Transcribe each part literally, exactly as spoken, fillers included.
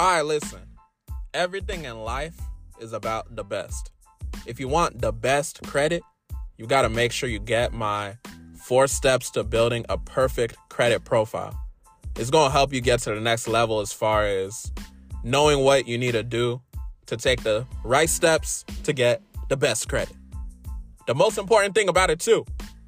All right, listen. Everything in life is about the best. If you want the best credit, you got to make sure you get my four steps to building a perfect credit profile. It's going to help you get to the next level as far as knowing what you need to do to take the right steps to get the best credit. The most important thing about it, too,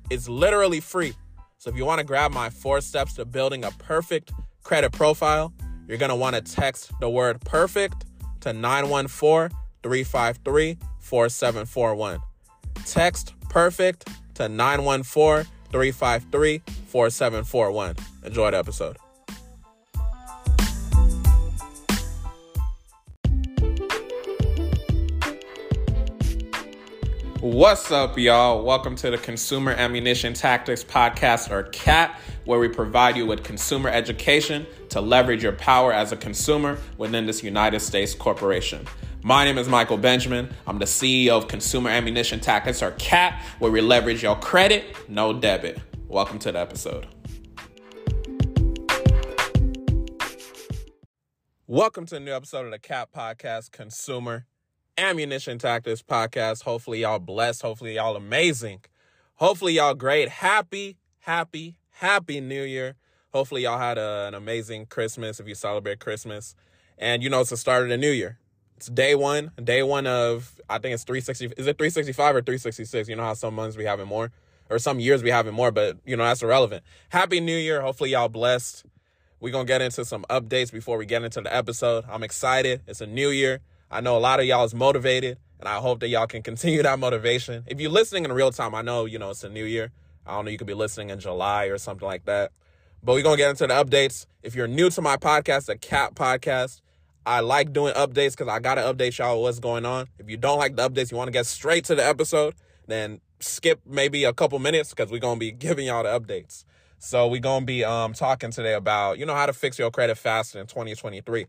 it's literally free. So if you want to grab my four steps to building a perfect credit profile, you're going to want to text the word perfect to nine one four, three five three, four seven four one. Text perfect to nine one four, three five three, four seven four one. Enjoy the episode. What's up, y'all? Welcome to the Consumer Ammunition Tactics Podcast, or C A T, where we provide you with consumer education to leverage your power as a consumer within this United States corporation. My name is Michael Benjamin. I'm the C E O of Consumer Ammunition Tactics, or C A T, where we leverage your credit, no debit. Welcome to the episode. Welcome to a new episode of the C A T Podcast, Consumer Ammunition Tactics Podcast. Hopefully y'all blessed. Hopefully y'all amazing. Hopefully y'all great. Happy, happy, happy New Year. Hopefully y'all had a, an amazing Christmas if you celebrate Christmas. And you know, it's the start of the new year. It's day one, day one of, I think it's three sixty. Is it three sixty-five or three sixty-six? You know how some months we having more or some years we having more, but you know, that's irrelevant. Happy New Year. Hopefully y'all blessed. We're going to get into some updates before we get into the episode. I'm excited. It's a new year. I know a lot of y'all is motivated, and I hope that y'all can continue that motivation. If you're listening in real time, I know, you know, it's a new year. I don't know, you could be listening in July or something like that. But we're going to get into the updates. If you're new to my podcast, the C A T Podcast, I like doing updates because I got to update y'all what's going on. If you don't like the updates, you want to get straight to the episode, then skip maybe a couple minutes because we're going to be giving y'all the updates. So we're going to be um, talking today about, you know, how to fix your credit faster in twenty twenty-three.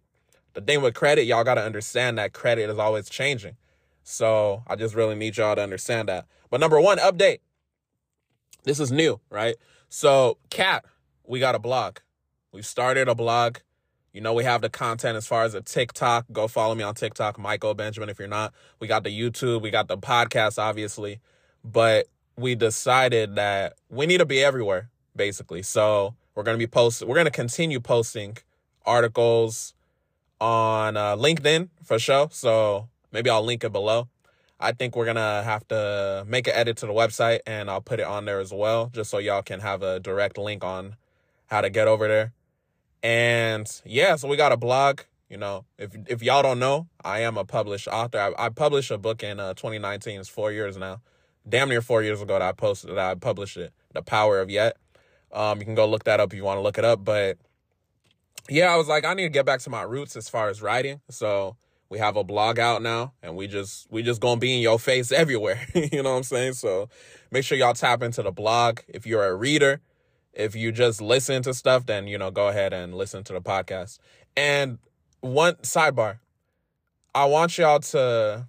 The thing with credit, y'all got to understand that credit is always changing. So I just really need y'all to understand that. But number one, update. This is new, right? So C A T, we got a blog. We've started a blog. You know, we have the content as far as a TikTok. Go follow me on TikTok, Michael Benjamin, if you're not. We got the YouTube. We got the podcast, obviously. But we decided that we need to be everywhere, basically. So we're going to be posting. We're going to continue posting articles on uh, LinkedIn for sure. So maybe I'll link it below. I think we're going to have to make an edit to the website, and I'll put it on there as well, just so y'all can have a direct link on how to get over there. And yeah, so we got a blog. You know, if if y'all don't know, I am a published author. I, I published a book in uh, twenty nineteen. It's four years now. Damn near four years ago that I posted that I published it, The Power of Yet. Um, you can go look that up if you want to look it up, but yeah, I was like, I need to get back to my roots as far as writing. So we have a blog out now, and we just we just going to be in your face everywhere. You know what I'm saying? So make sure y'all tap into the blog. If you're a reader, if you just listen to stuff, then, you know, go ahead and listen to the podcast. And one sidebar, I want y'all to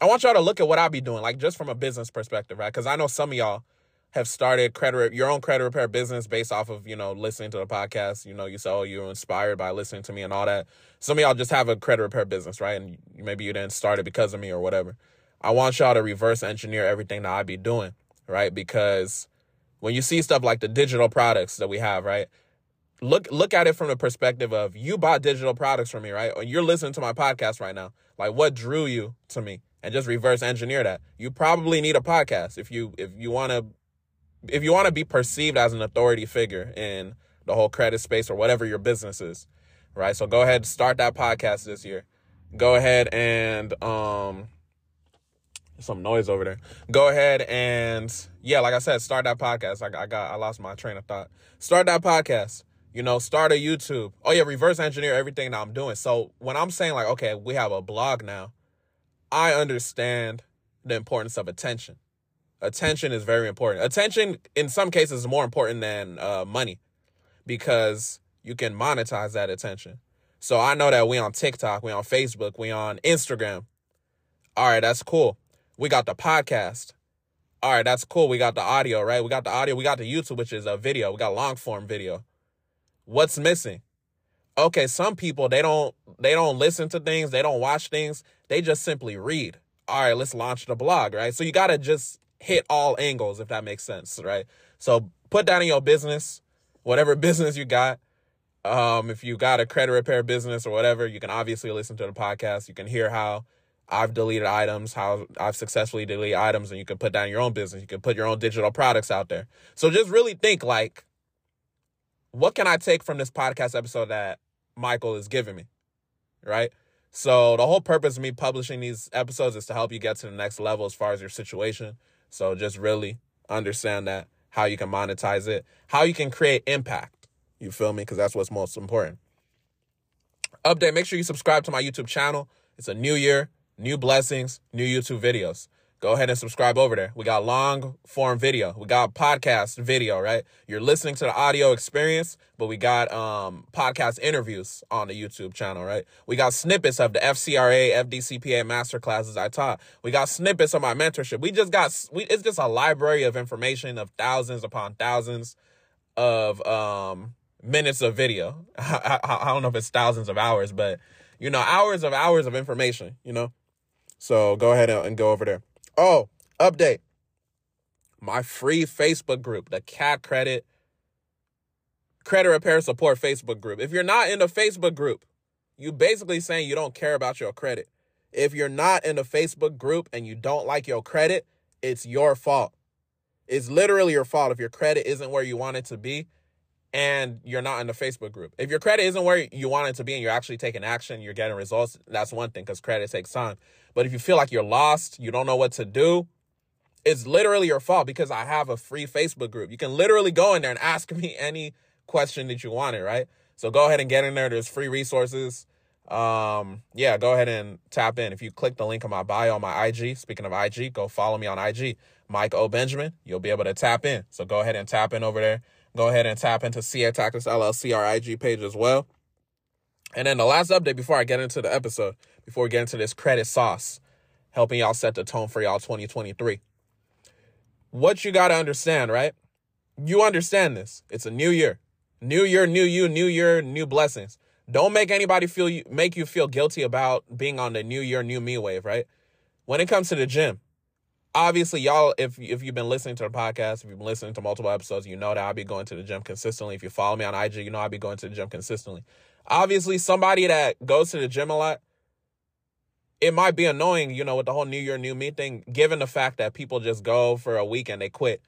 I want y'all to look at what I be doing, like just from a business perspective, right? Because I know some of y'all have started credit your own credit repair business based off of, you know, listening to the podcast. You know, you say, oh, you were inspired by listening to me and all that. Some of y'all just have a credit repair business, right? And maybe you didn't start it because of me or whatever. I want y'all to reverse engineer everything that I be doing, right? Because when you see stuff like the digital products that we have, right, look look at it from the perspective of you bought digital products from me, right? Or you're listening to my podcast right now. Like, what drew you to me? And just reverse engineer that. You probably need a podcast if you if you want to If you want to be perceived as an authority figure in the whole credit space or whatever your business is, right? So go ahead and start that podcast this year. Go ahead and, um, some noise over there. Go ahead and, yeah, like I said, start that podcast. I, I got, I lost my train of thought. Start that podcast, you know, start a YouTube. Oh yeah, reverse engineer everything that I'm doing. So when I'm saying like, okay, we have a blog now, I understand the importance of attention. Attention is very important. Attention, in some cases, is more important than uh, money because you can monetize that attention. So I know that we on TikTok, we on Facebook, we on Instagram. All right, that's cool. We got the podcast. All right, that's cool. We got the audio, right? We got the audio. We got the YouTube, which is a video. We got long form video. What's missing? okay, some people, they don't, they don't listen to things. They don't watch things. They just simply read. All right, let's launch the blog, right? So you got to just hit all angles, if that makes sense, right? So put that in your business, whatever business you got. Um, if you got a credit repair business or whatever, you can obviously listen to the podcast. You can hear how I've deleted items, how I've successfully deleted items, and you can put down your own business. You can put your own digital products out there. So just really think, like, what can I take from this podcast episode that Michael is giving me, right? So the whole purpose of me publishing these episodes is to help you get to the next level as far as your situation. So just really understand that, how you can monetize it, how you can create impact. You feel me? Because that's what's most important. Update, make sure you subscribe to my YouTube channel. It's a new year. New blessings, new YouTube videos. Go ahead and subscribe over there. We got long form video. We got podcast video, right? You're listening to the audio experience, but we got um, podcast interviews on the YouTube channel, right? We got snippets of the F C R A, F D C P A masterclasses I taught. We got snippets of my mentorship. We just got, we, it's just a library of information of thousands upon thousands of um, minutes of video. I, I, I don't know if it's thousands of hours, but, you know, hours of hours of information, you know? So go ahead and go over there. Oh, update. My free Facebook group, the C A T Credit Credit Repair Support Facebook group. If you're not in the Facebook group, you basically saying you don't care about your credit. If you're not in the Facebook group and you don't like your credit, it's your fault. It's literally your fault if your credit isn't where you want it to be and you're not in the Facebook group. If your credit isn't where you want it to be and you're actually taking action, you're getting results, that's one thing, because credit takes time. But if you feel like you're lost, you don't know what to do, it's literally your fault, because I have a free Facebook group. You can literally go in there and ask me any question that you wanted, right? So go ahead and get in there. There's free resources. Um, yeah, go ahead and tap in. If you click the link in my bio on my I G, speaking of I G, go follow me on I G, Michael Benjamin. You'll be able to tap in. So go ahead and tap in over there. Go ahead and tap into C A Tactics L L C, our I G page as well. And then the last update before I get into the episode, before we get into this credit sauce, helping y'all set the tone for y'all twenty twenty-three. What you got to understand, right? You understand this. It's a new year. New year, new you, new year, new blessings. Don't make anybody feel you, make you feel guilty about being on the new year, new me wave, right? When it comes to the gym, obviously, y'all, if, if you've been listening to the podcast, if you've been listening to multiple episodes, you know that I'll be going to the gym consistently. If you follow me on I G, you know I'll be going to the gym consistently. Obviously, somebody that goes to the gym a lot, it might be annoying, you know, with the whole new year, new me thing, given the fact that people just go for a week and they quit.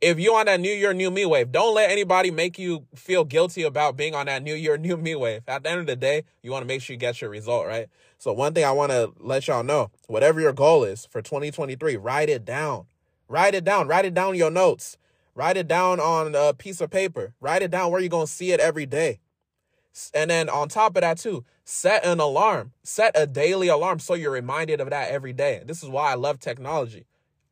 If you're on that new year, new me wave, don't let anybody make you feel guilty about being on that new year, new me wave. At the end of the day, you want to make sure you get your result, right? So one thing I want to let y'all know, whatever your goal is for twenty twenty-three, write it down. Write it down. Write it down in your notes. Write it down on a piece of paper. Write it down where you're going to see it every day. And then on top of that too, set an alarm. Set a daily alarm so you're reminded of that every day. This is why I love technology.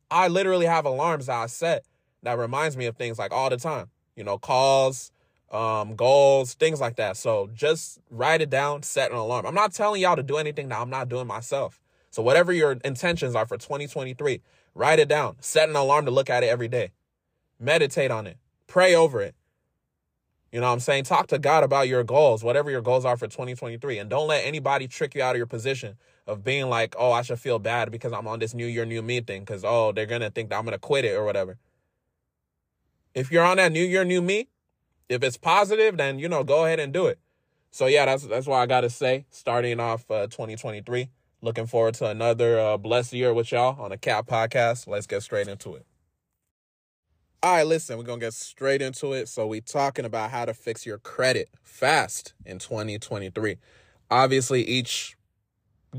I literally have alarms that I set that reminds me of things like all the time, you know, calls, um, goals, things like that. So just write it down, set an alarm. I'm not telling y'all to do anything that I'm not doing myself. So whatever your intentions are for twenty twenty-three, write it down, set an alarm to look at it every day, meditate on it, pray over it. You know what I'm saying? Talk to God about your goals, whatever your goals are for twenty twenty-three. And don't let anybody trick you out of your position of being like, oh, I should feel bad because I'm on this new year, new me thing. Cause, oh, they're going to think that I'm going to quit it or whatever. If you're on that new year, new me, if it's positive, then, you know, go ahead and do it. So, yeah, that's that's what I got to say. Starting off uh, twenty twenty-three, looking forward to another uh, blessed year with y'all on the C A T podcast. Let's get straight into it. All right, listen, we're going to get straight into it. So we're talking about how to fix your credit fast in twenty twenty-three. Obviously, each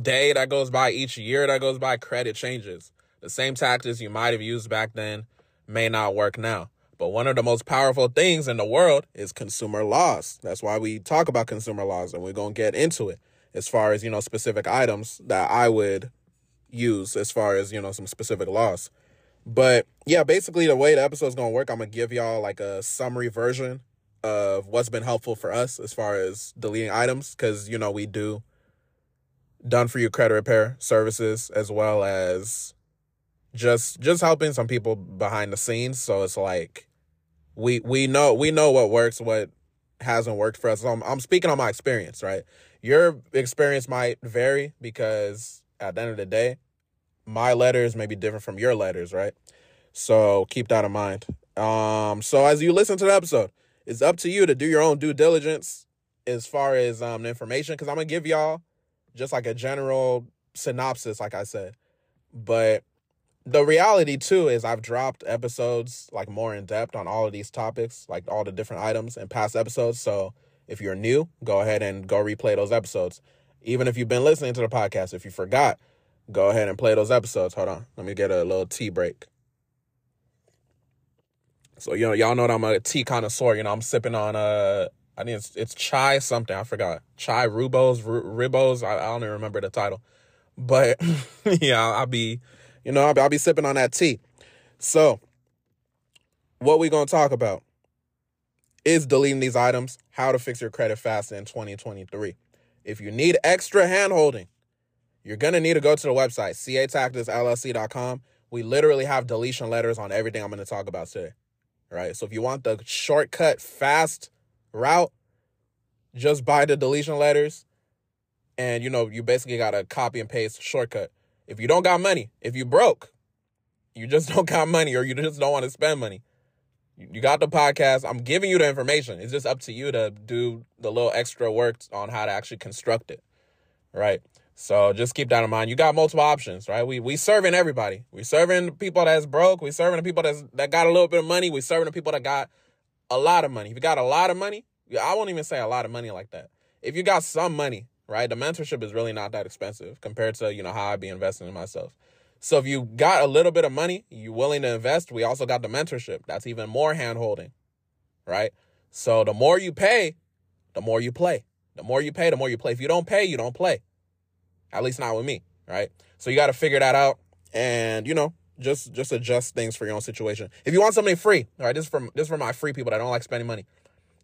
day that goes by, each year that goes by, credit changes. The same tactics you might have used back then may not work now. But one of the most powerful things in the world is consumer laws. That's why we talk about consumer laws, and we're going to get into it as far as, you know, specific items that I would use as far as, you know, some specific laws. But yeah, basically the way the episode is going to work, I'm going to give y'all like a summary version of what's been helpful for us as far as deleting items. Because, you know, we do done for you credit repair services as well as just just helping some people behind the scenes. So it's like, We we know we know what works, what hasn't worked for us. So I'm, I'm speaking on my experience, right? Your experience might vary because at the end of the day, my letters may be different from your letters, right? So keep that in mind. Um, so as you listen to the episode, it's up to you to do your own due diligence as far as um, the information, because I'm going to give y'all just like a general synopsis, like I said. But the reality, too, is I've dropped episodes like more in depth on all of these topics, like all the different items in past episodes. So if you're new, go ahead and go replay those episodes. Even if you've been listening to the podcast, if you forgot, go ahead and play those episodes. Hold on. Let me get a little tea break. So, you know, y'all know that I'm a tea connoisseur. You know, I'm sipping on, uh, I think it's, it's chai something. I forgot. Chai Rubos, r- Ribos. I, I don't even remember the title. But, yeah, I'll be, you know, I'll be, I'll be sipping on that tea. So, what we're going to talk about is deleting these items, how to fix your credit fast in twenty twenty-three. If you need extra handholding, you're going to need to go to the website, C A tactics L L C dot com. We literally have deletion letters on everything I'm going to talk about today, right? So if you want the shortcut, fast route, just buy the deletion letters. And, you know, you basically got a copy and paste shortcut. If you don't got money, if you broke, you just don't got money or you just don't want to spend money, you got the podcast. I'm giving you the information. It's just up to you to do the little extra work on how to actually construct it, right? So just keep that in mind. You got multiple options, right? We we serving everybody. We serving people that's broke. We serving the people that's, that got a little bit of money. We serving the people that got a lot of money. If you got a lot of money, I won't even say a lot of money like that. If you got some money, right, the mentorship is really not that expensive compared to, you know, how I be investing in myself. So if you got a little bit of money, you willing to invest, we also got the mentorship. That's even more hand-holding, right? So the more you pay, the more you play. The more you pay, the more you play. If you don't pay, you don't play. At least not with me, right? So you got to figure that out and, you know, just just adjust things for your own situation. If you want something free, all right, this is from, this is for my free people that don't like spending money.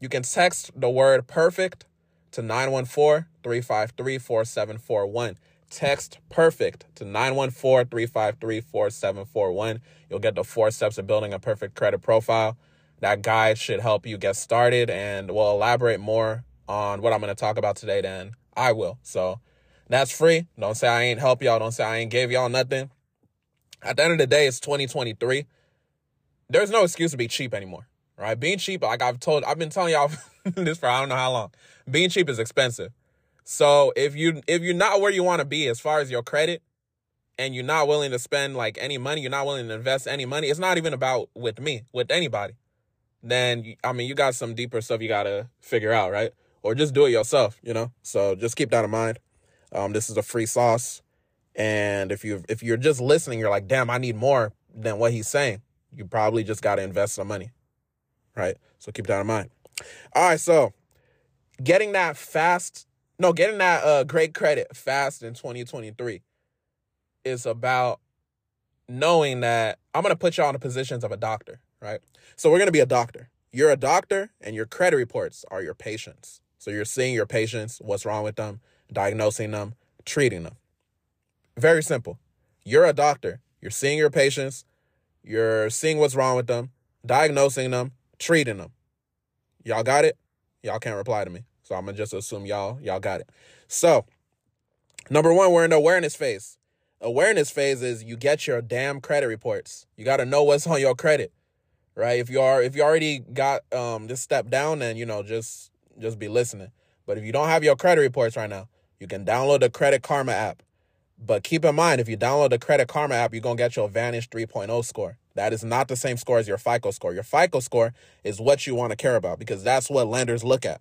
You can text the word PERFECT to nine one four, three five three, four seven four one. Text PERFECT to nine one four, three five three, four seven four one. You'll get the four steps of building a perfect credit profile. That guide should help you get started, and we'll elaborate more on what I'm going to talk about today than I will. So that's free. Don't say I ain't help y'all. Don't say I ain't gave y'all nothing. At the end of the day, it's twenty twenty-three. There's no excuse to be cheap anymore, right? Being cheap, like I've told, I've been telling y'all this for I don't know how long. Being cheap is expensive. So if you if you're not where you want to be as far as your credit, and you're not willing to spend like any money, you're not willing to invest any money. It's not even about with me, with anybody. Then I mean, you got some deeper stuff you gotta figure out, right? Or just do it yourself, you know. So just keep that in mind. Um, this is a free sauce, and if you if you're just listening, you're like, damn, I need more than what he's saying. You probably just gotta invest some money, right? So keep that in mind. All right, so getting that fast. No, getting that uh, great credit fast in twenty twenty-three is about knowing that I'm going to put y'all in the positions of a doctor, right? So we're going to be a doctor. You're a doctor, and your credit reports are your patients. So you're seeing your patients, what's wrong with them, diagnosing them, treating them. Very simple. You're a doctor. You're seeing your patients. You're seeing what's wrong with them, diagnosing them, treating them. Y'all got it? Y'all can't reply to me. So I'm going to just assume y'all y'all got it. So number one, we're in the awareness phase. Awareness phase is you get your damn credit reports. You got to know what's on your credit, right? If you are if you already got um just step down, then, you know, just just be listening. But if you don't have your credit reports right now, you can download the Credit Karma app. But keep in mind, if you download the Credit Karma app, you're going to get your Vantage three point oh score. That is not the same score as your FICO score. Your FICO score is what you want to care about because that's what lenders look at.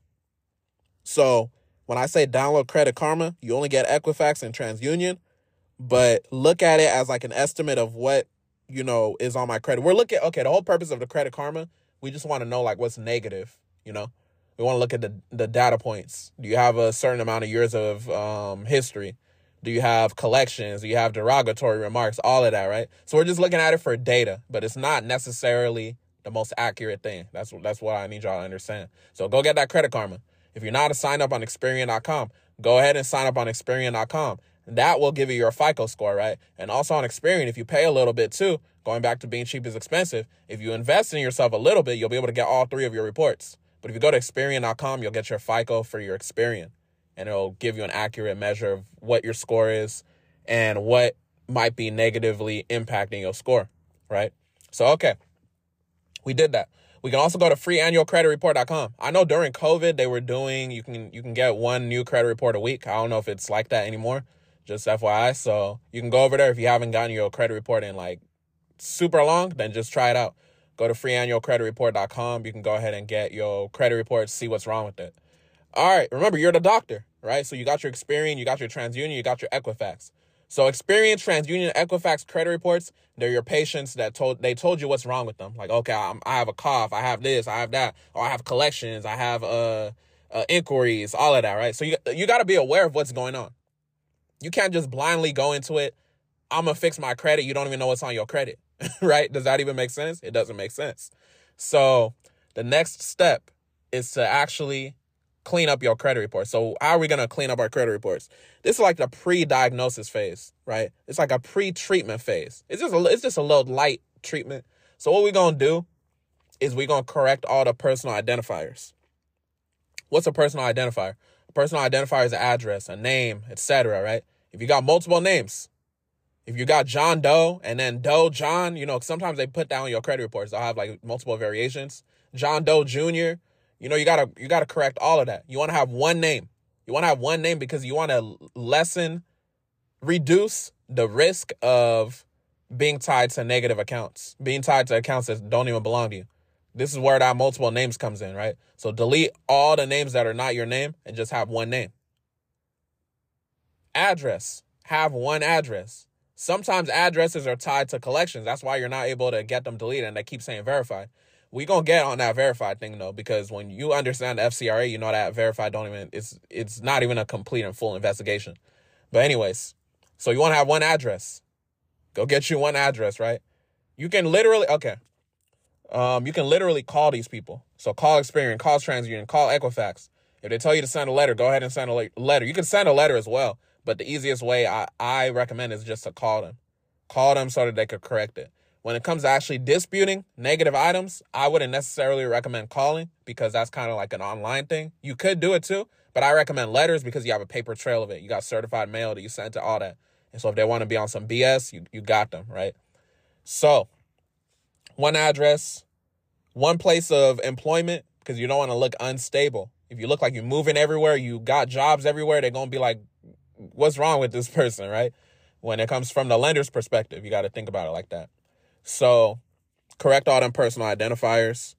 So when I say download Credit Karma, you only get Equifax and TransUnion, but look at it as like an estimate of what, you know, is on my credit. We're looking, okay, the whole purpose of the Credit Karma, we just want to know like what's negative, you know, we want to look at the, the data points. Do you have a certain amount of years of um, history? Do you have collections? Do you have derogatory remarks? All of that, right? So we're just looking at it for data, but it's not necessarily the most accurate thing. That's, that's what I need y'all to understand. So go get that Credit Karma. If you're not signed up on Experian dot com, go ahead and sign up on Experian dot com. That will give you your FICO score, right? And also on Experian, if you pay a little bit too, going back to being cheap is expensive, if you invest in yourself a little bit, you'll be able to get all three of your reports. But if you go to Experian dot com, you'll get your FICO for your Experian, and it'll give you an accurate measure of what your score is and what might be negatively impacting your score, right? So, okay, we did that. We can also go to free annual credit report dot com. I know during COVID they were doing, you can you can get one new credit report a week. I don't know if it's like that anymore, just F Y I. So you can go over there if you haven't gotten your credit report in like super long, then just try it out. Go to free annual credit report dot com. You can go ahead and get your credit report, see what's wrong with it. All right, remember, you're the doctor, right? So you got your Experian, you got your TransUnion, you got your Equifax. So Experian, TransUnion, Equifax credit reports, they're your patients that told they told you what's wrong with them. Like, okay, I'm, I have a cough, I have this, I have that, or I have collections, I have uh, uh inquiries, all of that, right? So you, you got to be aware of what's going on. You can't just blindly go into it, I'm going to fix my credit, you don't even know what's on your credit, right? Does that even make sense? It doesn't make sense. So the next step is to actually clean up your credit report. So how are we going to clean up our credit reports? This is like the pre-diagnosis phase, right? It's like a pre-treatment phase. It's just a, it's just a little light treatment. So what we're going to do is we're going to correct all the personal identifiers. What's a personal identifier? A personal identifier is an address, a name, et cetera, right? If you got multiple names, if you got John Doe and then Doe John, you know, sometimes they put that on your credit reports. They'll have like multiple variations. John Doe Junior You know, you gotta you gotta correct all of that. You want to have one name. You want to have one name because you want to lessen, reduce the risk of being tied to negative accounts, being tied to accounts that don't even belong to you. This is where that multiple names comes in, right? So delete all the names that are not your name and just have one name. Address. Have one address. Sometimes addresses are tied to collections. That's why you're not able to get them deleted, and they keep saying verified. We gonna get on that verified thing though, because when you understand the F C R A, you know that verified don't even it's it's not even a complete and full investigation. But anyways, so you wanna have one address. Go get you one address, right? You can literally okay. Um, you can literally call these people. So call Experian, call TransUnion, call Equifax. If they tell you to send a letter, go ahead and send a letter. You can send a letter as well, but the easiest way I, I recommend is just to call them. Call them so that they could correct it. When it comes to actually disputing negative items, I wouldn't necessarily recommend calling because that's kind of like an online thing. You could do it too, but I recommend letters because you have a paper trail of it. You got certified mail that you sent to all that. And so if they want to be on some B S, you, you got them, right? So one address, one place of employment, because you don't want to look unstable. If you look like you're moving everywhere, you got jobs everywhere, they're going to be like, what's wrong with this person, right? When it comes from the lender's perspective, you got to think about it like that. So correct all them personal identifiers.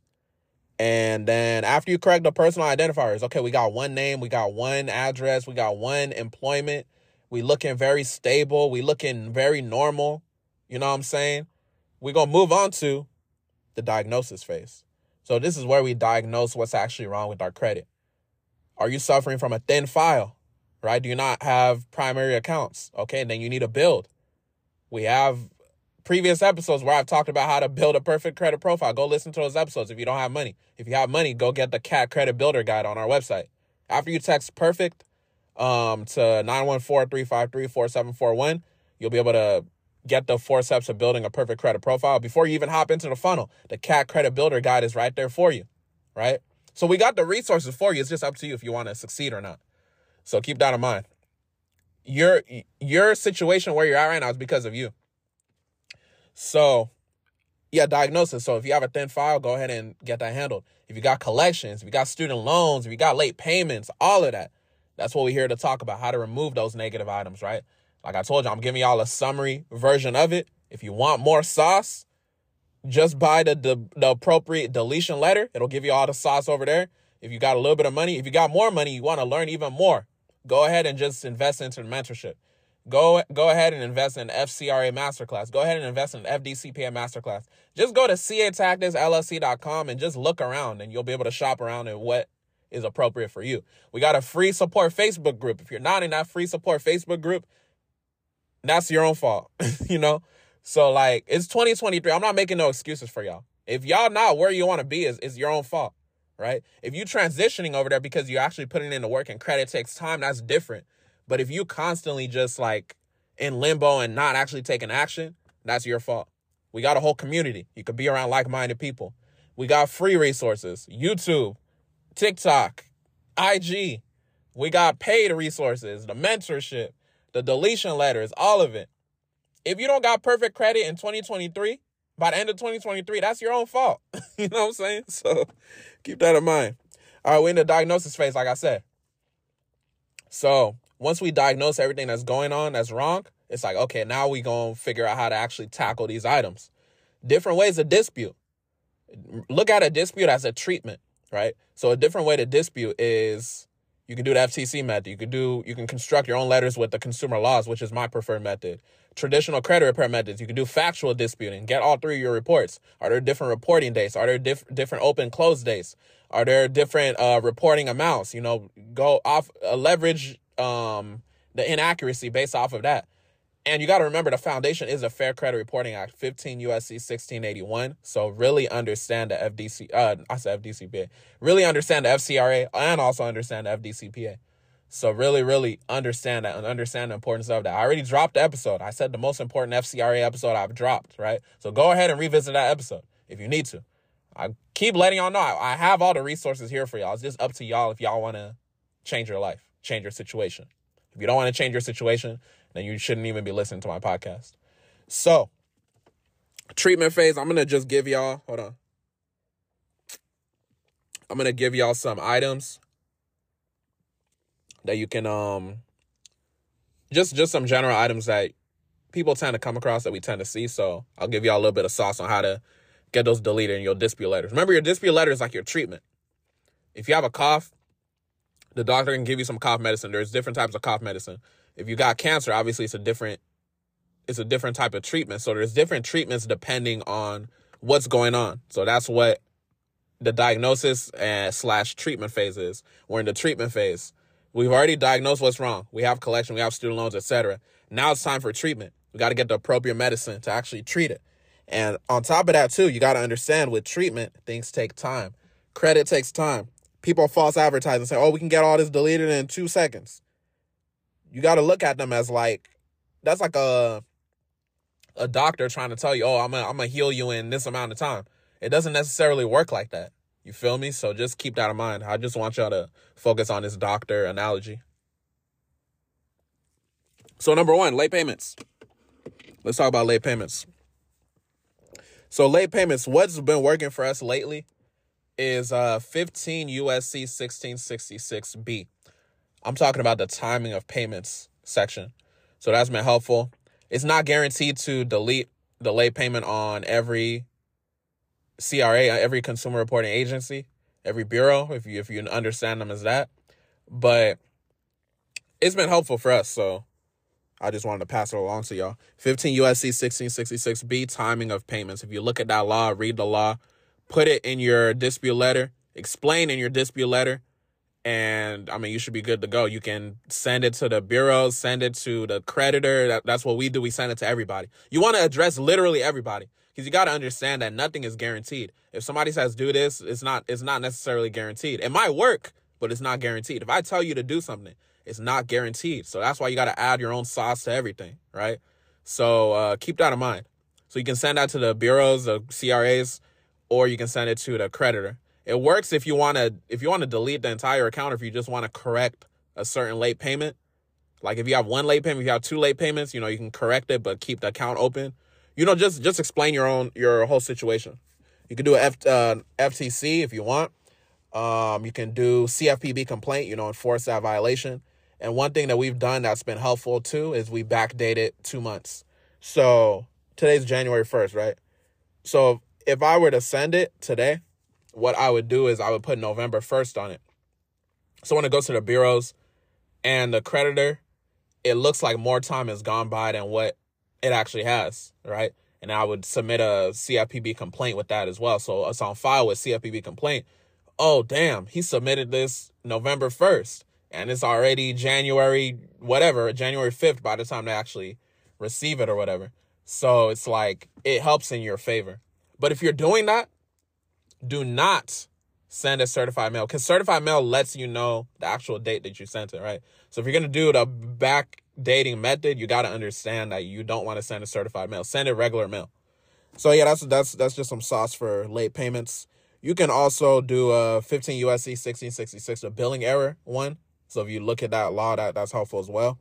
And then after you correct the personal identifiers, okay, we got one name, we got one address, we got one employment. We looking very stable. We looking very normal. You know what I'm saying? We're going to move on to the diagnosis phase. So this is where we diagnose what's actually wrong with our credit. Are you suffering from a thin file, right? Do you not have primary accounts? Okay, then you need to build. We have previous episodes where I've talked about how to build a perfect credit profile. Go listen to those episodes if you don't have money. If you have money, go get the C A T Credit Builder Guide on our website. After you text PERFECT um, to nine one four, three five three, four seven four one, you'll be able to get the four steps of building a perfect credit profile. Before you even hop into the funnel, the C A T Credit Builder Guide is right there for you, right? So we got the resources for you. It's just up to you if you want to succeed or not. So keep that in mind. Your, your situation where you're at right now is because of you. So, yeah, diagnosis. So if you have a thin file, go ahead and get that handled. If you got collections, if you got student loans, if you got late payments, all of that, that's what we're here to talk about, how to remove those negative items, right? Like I told you, I'm giving y'all a summary version of it. If you want more sauce, just buy the, the, the appropriate deletion letter. It'll give you all the sauce over there. If you got a little bit of money, if you got more money, you want to learn even more, go ahead and just invest into the mentorship. Go go ahead and invest in F C R A Masterclass. Go ahead and invest in F D C P A Masterclass. Just go to C A Tactics L L C dot com and just look around, and you'll be able to shop around at what is appropriate for you. We got a free support Facebook group. If you're not in that free support Facebook group, that's your own fault, you know? So, like, it's twenty twenty-three. I'm not making no excuses for y'all. If y'all not where you want to be, is it's your own fault, right? If you transitioning over there because you're actually putting in the work and credit takes time, that's different. But if you constantly just like in limbo and not actually taking action, that's your fault. We got a whole community. You could be around like-minded people. We got free resources, YouTube, TikTok, I G. We got paid resources, the mentorship, the deletion letters, all of it. If you don't got perfect credit in twenty twenty-three, by the end of twenty twenty-three, that's your own fault. You know what I'm saying? So keep that in mind. All right, we're in the diagnosis phase, like I said. So once we diagnose everything that's going on that's wrong, it's like, okay, now we going to figure out how to actually tackle these items. Different ways of dispute. Look at a dispute as a treatment, right? So a different way to dispute is you can do the F T C method. You can do, you can construct your own letters with the consumer laws, which is my preferred method. Traditional credit repair methods. You can do factual disputing. Get all three of your reports. Are there different reporting dates? Are there diff- different open close dates? Are there different uh, reporting amounts? You know, go off, uh, leverage um, the inaccuracy based off of that. And you got to remember the foundation is a Fair Credit Reporting Act, fifteen U S C sixteen eighty-one. So really understand the F D C, uh, I said F D C P A. Really understand the F C R A and also understand the F D C P A. So really, really understand that and understand the importance of that. I already dropped the episode. I said the most important F C R A episode I've dropped, right? So go ahead and revisit that episode if you need to. I keep letting y'all know I have all the resources here for y'all. It's just up to y'all if y'all want to change your life, change your situation. If you don't want to change your situation, then you shouldn't even be listening to my podcast. So, treatment phase, I'm going to just give y'all, hold on. I'm going to give y'all some items that you can, um, just, just some general items that people tend to come across that we tend to see. So I'll give y'all a little bit of sauce on how to get those deleted in your dispute letters. Remember, your dispute letter is like your treatment. If you have a cough, the doctor can give you some cough medicine. There's different types of cough medicine. If you got cancer, obviously it's a different, it's a different type of treatment. So there's different treatments depending on what's going on. So that's what the diagnosis and slash treatment phase is. We're in the treatment phase. We've already diagnosed what's wrong. We have collection, we have student loans, et cetera. Now it's time for treatment. We got to get the appropriate medicine to actually treat it. And on top of that, too, you got to understand with treatment, things take time. Credit takes time. People false advertising, say, oh, we can get all this deleted in two seconds. You got to look at them as like, that's like a a doctor trying to tell you, oh, I'm going I'm to heal you in this amount of time. It doesn't necessarily work like that. You feel me? So just keep that in mind. I just want y'all to focus on this doctor analogy. So number one, late payments. Let's talk about late payments. So late payments, what's been working for us lately is uh, fifteen U S C sixteen sixty-six B. I'm talking about the timing of payments section. So that's been helpful. It's not guaranteed to delete the late payment on every C R A, every consumer reporting agency, every bureau, if you if you understand them as that. But it's been helpful for us, so I just wanted to pass it along to y'all. fifteen U S C sixteen sixty-six B, timing of payments. If you look at that law, read the law, put it in your dispute letter, explain in your dispute letter, and, I mean, you should be good to go. You can send it to the bureau, send it to the creditor. That, that's what we do. We send it to everybody. You want to address literally everybody because you got to understand that nothing is guaranteed. If somebody says do this, it's not it's not necessarily guaranteed. It might work, but it's not guaranteed. If I tell you to do something, it's not guaranteed. So that's why you got to add your own sauce to everything, right? So uh, keep that in mind. So you can send that to the bureaus, the C R As, or you can send it to the creditor. It works if you want to if you want to delete the entire account or if you just want to correct a certain late payment. Like if you have one late payment, if you have two late payments, you know, you can correct it, but keep the account open. You know, just just explain your own your whole situation. You can do an F, uh, F T C if you want. Um, you can do C F P B complaint, you know, enforce that violation. And one thing that we've done that's been helpful too is we backdated two months. So today's January first, right? So if I were to send it today, what I would do is I would put November first on it. So when it goes to the bureaus and the creditor, it looks like more time has gone by than what it actually has, right? And I would submit a C F P B complaint with that as well. So it's on file with C F P B complaint. Oh, damn, he submitted this November first, and it's already January whatever, January fifth by the time they actually receive it or whatever. So it's like it helps in your favor. But if you're doing that, do not send a certified mail because certified mail lets you know the actual date that you sent it, right? So if you're going to do the backdating method, you got to understand that you don't want to send a certified mail. Send it regular mail. So, yeah, that's that's that's just some sauce for late payments. You can also do a fifteen U S C sixteen sixty-six, the billing error one. So if you look at that law, that, that's helpful as well.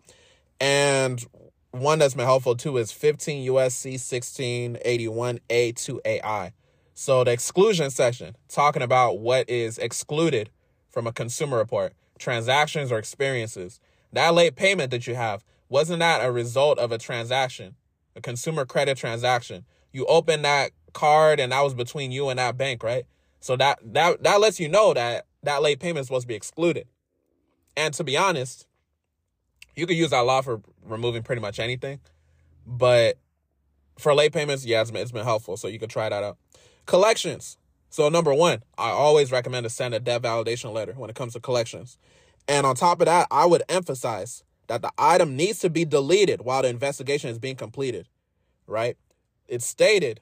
And one that's been helpful too is fifteen U S C sixteen eighty-one A two A I. So the exclusion section, talking about what is excluded from a consumer report, transactions or experiences. That late payment that you have, wasn't that a result of a transaction, a consumer credit transaction? You opened that card and that was between you and that bank, right? So that that that lets you know that that late payment is supposed to be excluded. And to be honest, you could use that law for removing pretty much anything. But for late payments, yeah, it's been, it's been helpful. So you could try that out. Collections. So number one, I always recommend to send a debt validation letter when it comes to collections. And on top of that, I would emphasize that the item needs to be deleted while the investigation is being completed, right? It's stated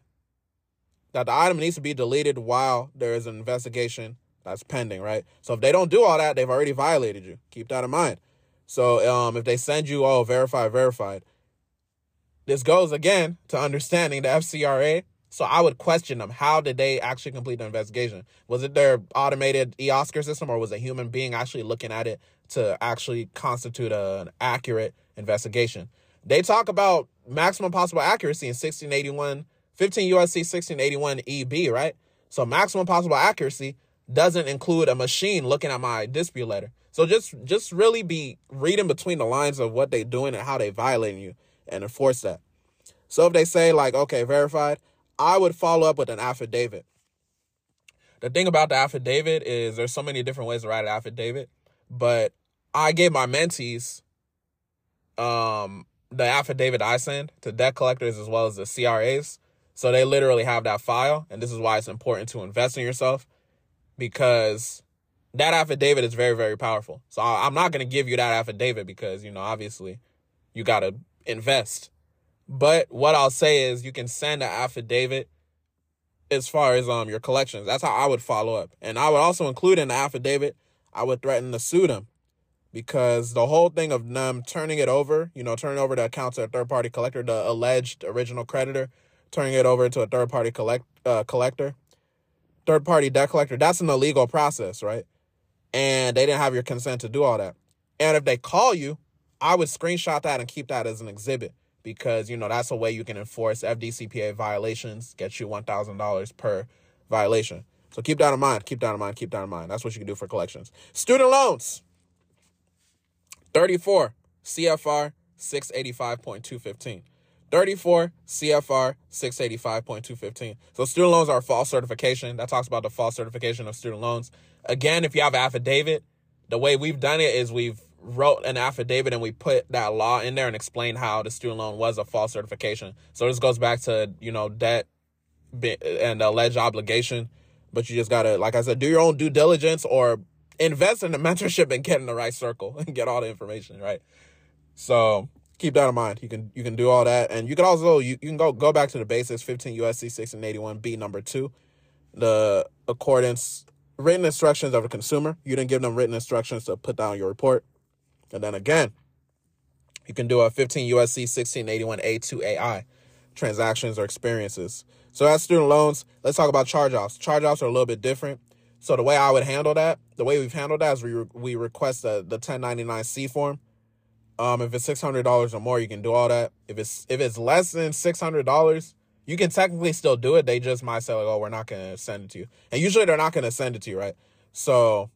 that the item needs to be deleted while there is an investigation that's pending, right? So if they don't do all that, they've already violated you. Keep that in mind. So um, if they send you, oh, verified, verified, this goes again to understanding the F C R A. So I would question them. How did they actually complete the investigation? Was it their automated E O S C A R system, or was a human being actually looking at it to actually constitute a, an accurate investigation? They talk about maximum possible accuracy in sixteen eighty-one, fifteen U S C sixteen eighty-one E B, right? So maximum possible accuracy doesn't include a machine looking at my dispute letter. So just just really be reading between the lines of what they're doing and how they're violating you and enforce that. So if they say like, okay, verified, I would follow up with an affidavit. The thing about the affidavit is there's so many different ways to write an affidavit, but I gave my mentees um, the affidavit I send to debt collectors as well as the C R As. So they literally have that file, and this is why it's important to invest in yourself, because that affidavit is very, very powerful. So I'm not going to give you that affidavit because, you know, obviously you got to invest. But what I'll say is you can send an affidavit as far as um your collections. That's how I would follow up. And I would also include in the affidavit, I would threaten to sue them, because the whole thing of them turning it over, you know, turning over the account to a third-party collector, the alleged original creditor, turning it over to a third-party collect, uh, collector, third-party debt collector, that's an illegal process, right? And they didn't have your consent to do all that. And if they call you, I would screenshot that and keep that as an exhibit because, you know, that's a way you can enforce F D C P A violations, get you one thousand dollars per violation. So keep that in mind, keep that in mind, keep that in mind. That's what you can do for collections. Student loans, thirty-four C F R six eighty-five point two fifteen. thirty-four C F R six eighty-five point two fifteen. So student loans are false certification. That talks about the false certification of student loans. Again, if you have an affidavit, the way we've done it is we've wrote an affidavit and we put that law in there and explained how the student loan was a false certification. So this goes back to, you know, debt and alleged obligation. But you just got to, like I said, do your own due diligence or invest in the mentorship and get in the right circle and get all the information, right? So keep that in mind. You can you can do all that. And you can also, you, you can go, go back to the basics, fifteen U S C sixteen eighty-one B, number two, the accordance, written instructions of the consumer. You didn't give them written instructions to put down your report. And then again, you can do a fifteen U S C sixteen eighty-one A two A I, transactions or experiences. So that's student loans. Let's talk about charge-offs. Charge-offs are a little bit different. So the way I would handle that, the way we've handled that is we, re we request a, the ten ninety-nine C form. Um, if it's six hundred dollars or more, you can do all that. If it's if it's less than six hundred dollars, you can technically still do it. They just might say, like, oh, we're not going to send it to you. And usually they're not going to send it to you, right? So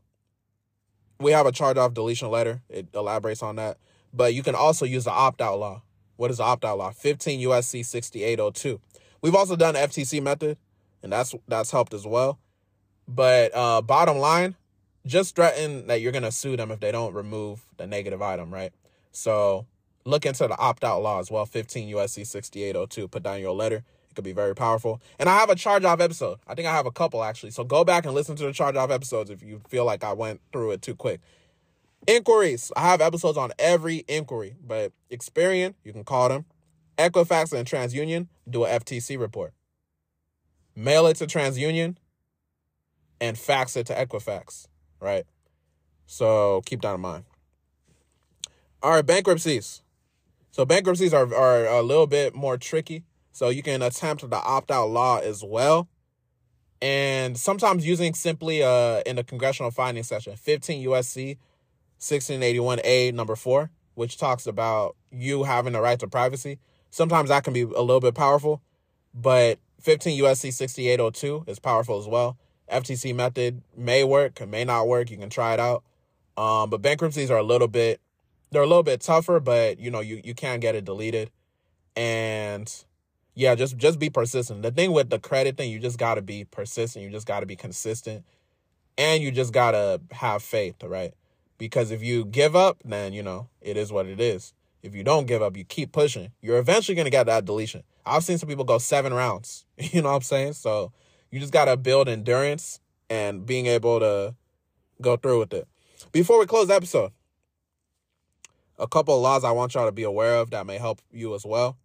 we have a charge-off deletion letter. It elaborates on that. But you can also use the opt-out law. What is the opt-out law? fifteen U S C sixty-eight oh two. We've also done the F T C method, and that's that's helped as well. But uh, bottom line, just threaten that you're going to sue them if they don't remove the negative item, right? So look into the opt-out law as well, fifteen U S C sixty-eight oh two. Put down your letter. It could be very powerful. And I have a charge-off episode. I think I have a couple, actually. So go back and listen to the charge-off episodes if you feel like I went through it too quick. Inquiries. I have episodes on every inquiry. But Experian, you can call them. Equifax and TransUnion, do a F T C report. Mail it to TransUnion and fax it to Equifax, right? So keep that in mind. All right, bankruptcies. So bankruptcies are, are a little bit more tricky. So you can attempt the opt-out law as well. and sometimes using simply uh, in the Congressional Findings section, fifteen U S C sixteen eighty-one A number four, which talks about you having the right to privacy. Sometimes that can be a little bit powerful, but fifteen U S C sixty-eight oh two is powerful as well. F T C method may work, it may not work. You can try it out. Um, but bankruptcies are a little bit, they're a little bit tougher, but you know, you, you can get it deleted. And yeah, just, just be persistent. The thing with the credit thing, you just gotta be persistent. You just gotta be consistent, and you just gotta have faith, right? Because if you give up, then, you know, it is what it is. If you don't give up, you keep pushing, you're eventually going to get that deletion. I've seen some people go seven rounds, you know what I'm saying? So you just got to build endurance and being able to go through with it. Before we close the episode, a couple of laws I want y'all to be aware of that may help you as well.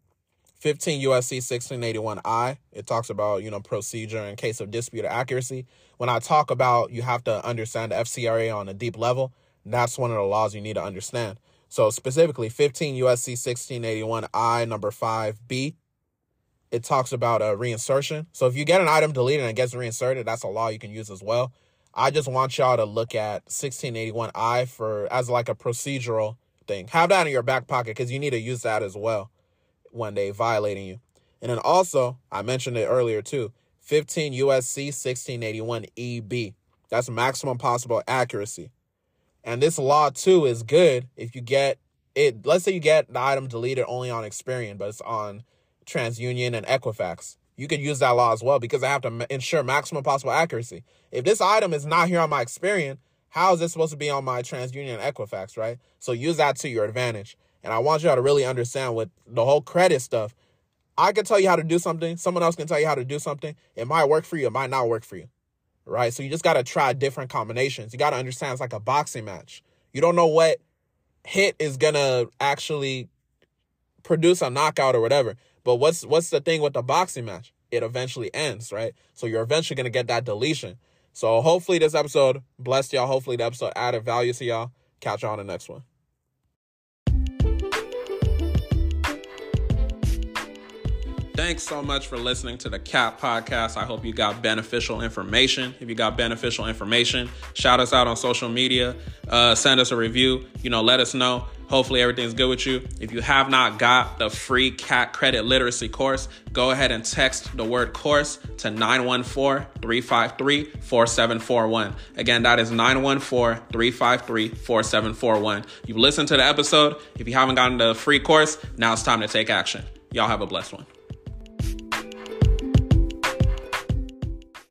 fifteen U S C sixteen eighty-one I, it talks about, you know, procedure in case of dispute or accuracy. When I talk about you have to understand the F C R A on a deep level, that's one of the laws you need to understand. So specifically, fifteen U S C sixteen eighty-one I number five B, it talks about a reinsertion. So if you get an item deleted and it gets reinserted, that's a law you can use as well. I just want y'all to look at sixteen eighty-one I for as like a procedural thing. Have that in your back pocket because you need to use that as well when they violating you. And then also, I mentioned it earlier too, fifteen U S C sixteen eighty-one E B. That's maximum possible accuracy. And this law, too, is good if you get it. Let's say you get the item deleted only on Experian, but it's on TransUnion and Equifax. You could use that law as well because I have to ensure maximum possible accuracy. If this item is not here on my Experian, how is this supposed to be on my TransUnion and Equifax, right? So use that to your advantage. And I want y'all to really understand with the whole credit stuff. I can tell you how to do something. Someone else can tell you how to do something. It might work for you. It might not work for you. Right? So you just got to try different combinations. You got to understand it's like a boxing match. You don't know what hit is going to actually produce a knockout or whatever. But what's what's the thing with the boxing match? It eventually ends, right? So you're eventually going to get that deletion. So hopefully this episode blessed y'all. Hopefully the episode added value to y'all. Catch y'all on the next one. Thanks so much for listening to the C A T podcast. I hope you got beneficial information. If you got beneficial information, shout us out on social media. Uh, send us a review. You know, let us know. Hopefully everything's good with you. If you have not got the free C A T credit literacy course, go ahead and text the word course to nine one four, three five three, four seven four one. Again, that is nine one four, three five three, four seven four one. You've listened to the episode. If you haven't gotten the free course, now it's time to take action. Y'all have a blessed one.